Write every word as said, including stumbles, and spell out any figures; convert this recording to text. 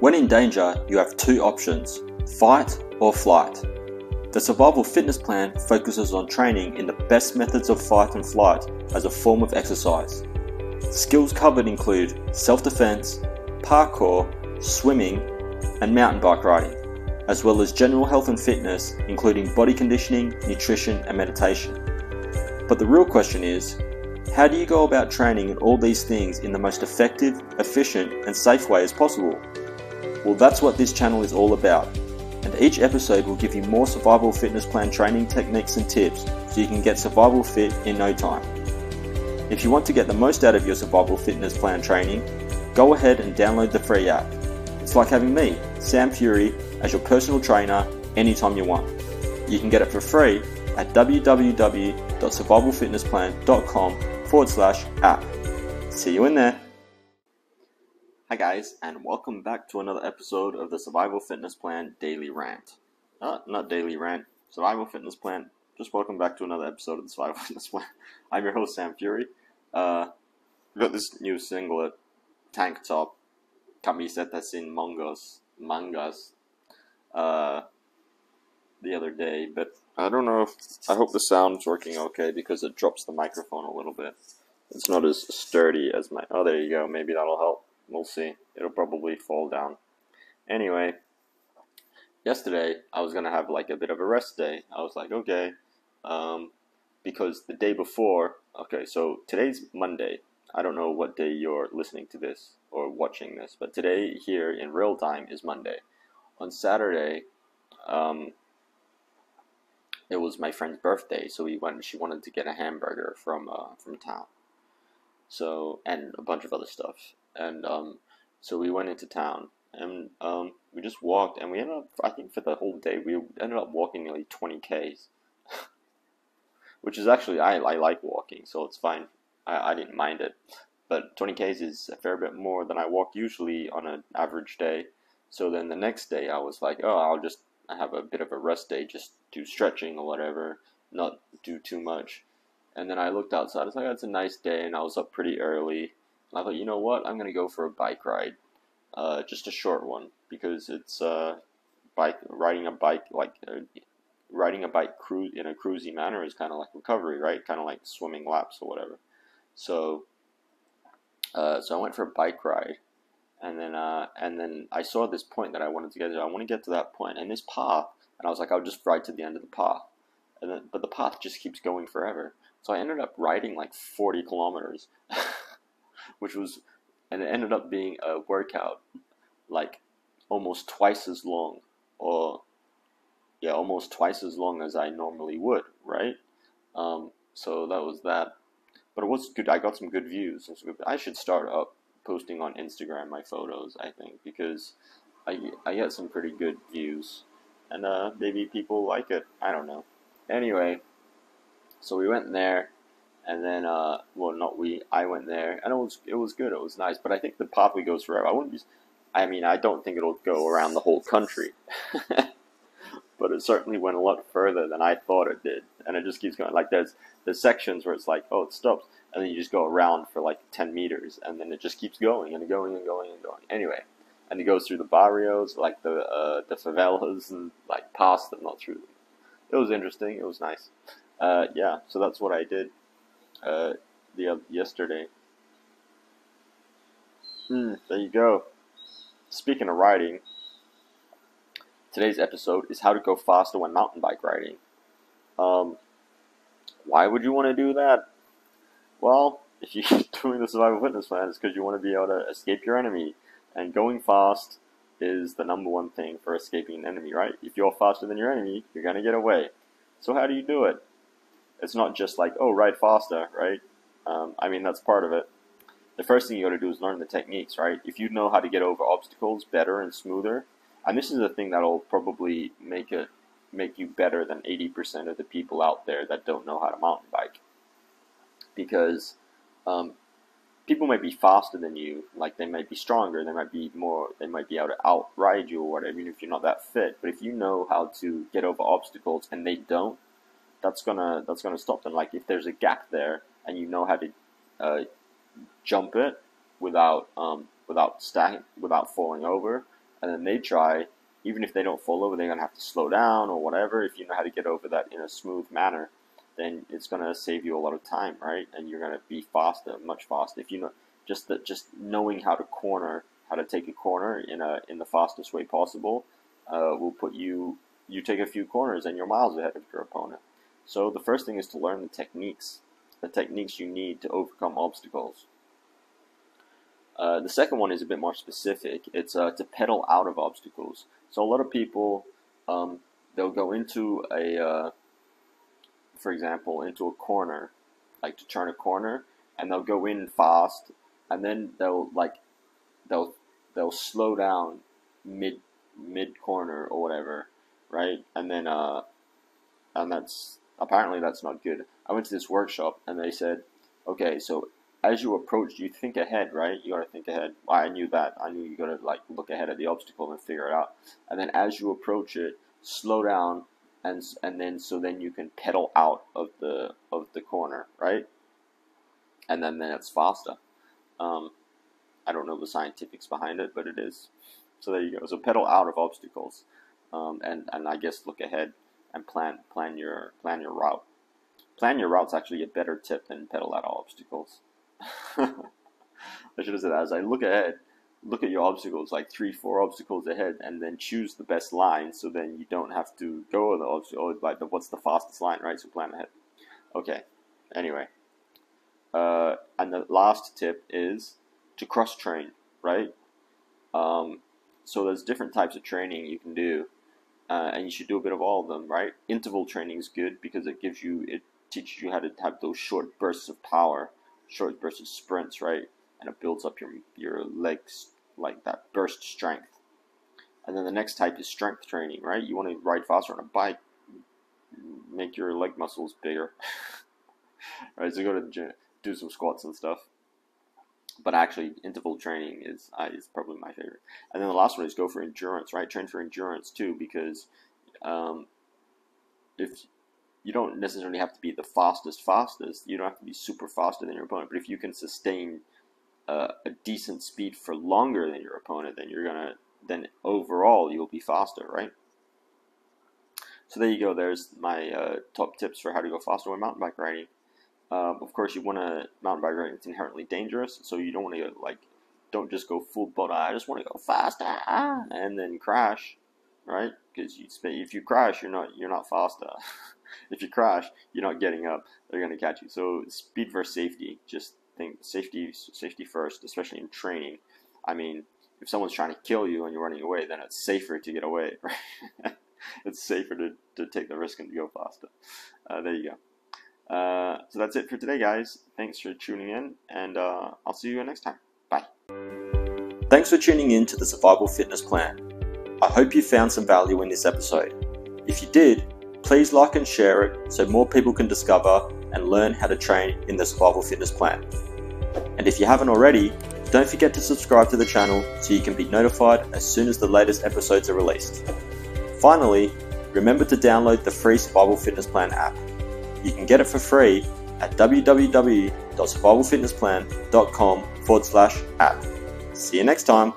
When in danger, you have two options, fight or flight. The Survival Fitness Plan focuses on training in the best methods of fight and flight as a form of exercise. Skills covered include self-defense, parkour, swimming, and mountain bike riding, as well as general health and fitness, including body conditioning, nutrition, and meditation. But the real question is, how do you go about training in all these things in the most effective, efficient, and safe way as possible? Well, that's what this channel is all about, and each episode will give you more survival fitness plan training techniques and tips so you can get survival fit in no time. If you want to get the most out of your survival fitness plan training, go ahead and download the free app. It's like having me, Sam Fury, as your personal trainer anytime you want. You can get it for free at w w w dot survival fitness plan dot com forward slash app. See you in there. Hi guys, and welcome back to another episode of the Survival Fitness Plan Daily Rant. Uh, not Daily Rant, Survival Fitness Plan. Just welcome back to another episode of the Survival Fitness Plan. I'm your host, Sam Fury. Uh, I've got this new singlet, tank top, camisetas sin mangos, mangas, uh, the other day, but I don't know if, I hope the sound's working okay, because it drops the microphone a little bit. It's not as sturdy as my, oh, there you go, maybe that'll help, we'll see, it'll probably fall down. Anyway, yesterday, I was gonna have, like, a bit of a rest day. I was like, okay, um, because the day before, okay, so today's Monday. I don't know what day you're listening to this or watching this, but today here in real time is Monday. On Saturday, um, it was my friend's birthday, so we went. She wanted to get a hamburger from uh, from town, so and a bunch of other stuff, and um, so we went into town, and um, we just walked, and we ended up. I think for the whole day, we ended up walking nearly twenty kays, which is actually I I like walking, so it's fine. I, I didn't mind it, but twenty kays is a fair bit more than I walk usually on an average day. So then the next day I was like, oh, I'll just have a bit of a rest day, just do stretching or whatever, not do too much. And then I looked outside, I was like, oh, it's a nice day, and I was up pretty early. And I thought, you know what, I'm going to go for a bike ride, uh, just a short one, because it's uh, bike riding a bike, like uh, riding a bike cru- in a cruisy manner is kind of like recovery, right? Kind of like swimming laps or whatever. So, uh, so I went for a bike ride, and then, uh, and then I saw this point that I wanted to get to. I want to get to that point, and this path, and I was like, I'll just ride to the end of the path, and then, but the path just keeps going forever. So I ended up riding like forty kilometers, which was, and it ended up being a workout, like almost twice as long, or yeah, almost twice as long as I normally would, right? Um, so that was that. But it was good. I got some good views. I should start up posting on Instagram my photos, I think, because I, I get some pretty good views. And uh, maybe people like it. I don't know. Anyway, so we went there. And then, uh, well, not we. I went there. And it was, it was good. It was nice. But I think the pathway goes forever. I wouldn't be, I mean, I don't think it'll go around the whole country. But it certainly went a lot further than I thought it did. And it just keeps going. Like, there's there's sections where it's like, oh, it stops. And then you just go around for, like, ten meters. And then it just keeps going and going and going and going. Anyway, and it goes through the barrios, like, the uh, the favelas, and, like, past them, not through them. It was interesting. It was nice. Uh, yeah, so that's what I did uh, the uh, yesterday. Mm, there you go. Speaking of riding, today's episode is how to go faster when mountain bike riding. Um, why would you want to do that? Well, if you're doing the Survival Fitness Plan, it's because you want to be able to escape your enemy. And going fast is the number one thing for escaping an enemy, right? If you're faster than your enemy, you're going to get away. So how do you do it? It's not just like, oh, ride faster, right? Um, I mean, that's part of it. The first thing you got to do is learn the techniques, right? If you know how to get over obstacles better and smoother, and this is the thing that'll probably make it make you better than eighty percent of the people out there that don't know how to mountain bike, because um, people might be faster than you, like they might be stronger, they might be more, they might be able to outride you or whatever, even if you're not that fit. But if you know how to get over obstacles and they don't, that's gonna that's gonna stop them. Like if there's a gap there and you know how to uh, jump it without um, without stacking, without falling over. and then they try, even if they don't fall over, they're going to have to slow down or whatever. If you know how to get over that in a smooth manner, then it's going to save you a lot of time, right? And you're going to be faster, much faster. If you know, just the, just knowing how to corner, how to take a corner in a in the fastest way possible, uh, will put you, you take a few corners and you're miles ahead of your opponent. So the first thing is to learn the techniques, the techniques you need to overcome obstacles. Uh, the second one is a bit more specific. It's uh, to pedal out of obstacles. So a lot of people, um, they'll go into a, uh, for example, into a corner, like to turn a corner, and they'll go in fast, and then they'll like, they'll they'll slow down mid mid corner or whatever, right? And then uh, and that's apparently that's not good. I went to this workshop and they said, okay, so as you approach, you think ahead, right? You gotta think ahead. I knew that. I knew you gotta like look ahead at the obstacle and figure it out. And then as you approach it, slow down, and and then so then you can pedal out of the of the corner, right? And then then it's faster. Um, I don't know the scientifics behind it, but it is. So there you go. So pedal out of obstacles, um, and and I guess look ahead and plan plan your plan your route. Plan your route's actually a better tip than pedal out of obstacles. I should have said that. As I look ahead, look at your obstacles, like three, four obstacles ahead, and then choose the best line. So then you don't have to go on the obstacle. Like, the, what's the fastest line, right? So plan ahead. Okay. Anyway, uh, and the last tip is to cross train, right? Um, so there's different types of training you can do, uh, and you should do a bit of all of them, right? Interval training is good because it gives you, it teaches you how to have those short bursts of power. Short versus sprints, right? And it builds up your your legs, like that burst strength. And then the next type is strength training, right? You want to ride faster on a bike, make your leg muscles bigger. Right, so go to the gym, do some squats and stuff. But actually, interval training is uh, is probably my favorite. And then the last one is go for endurance, right? Train for endurance too, because um, if you don't necessarily have to be the fastest, fastest. You don't have to be super faster than your opponent. But if you can sustain uh, a decent speed for longer than your opponent, then you're gonna, then overall you'll be faster, right? So there you go. There's my uh, top tips for how to go faster when mountain bike riding. Uh, of course, you want to mountain bike riding. It's inherently dangerous, so you don't want to like, don't just go full butt. I just want to go faster, and then crash, right? Because you, if you crash, you're not you're not faster. If you crash, you're not getting up. They're going to catch you. So speed versus safety. Just think safety, safety first, especially in training. I mean, if someone's trying to kill you and you're running away, then it's safer to get away. Right? It's safer to, to take the risk and to go faster. Uh, there you go. Uh, so that's it for today, guys. Thanks for tuning in, and uh, I'll see you next time. Bye. Thanks for tuning in to the Survival Fitness Plan. I hope you found some value in this episode. If you did, please like and share it so more people can discover and learn how to train in the Survival Fitness Plan. And if you haven't already, don't forget to subscribe to the channel so you can be notified as soon as the latest episodes are released. Finally, remember to download the free Survival Fitness Plan app. You can get it for free at w w w dot survival fitness plan dot com forward slash app. See you next time.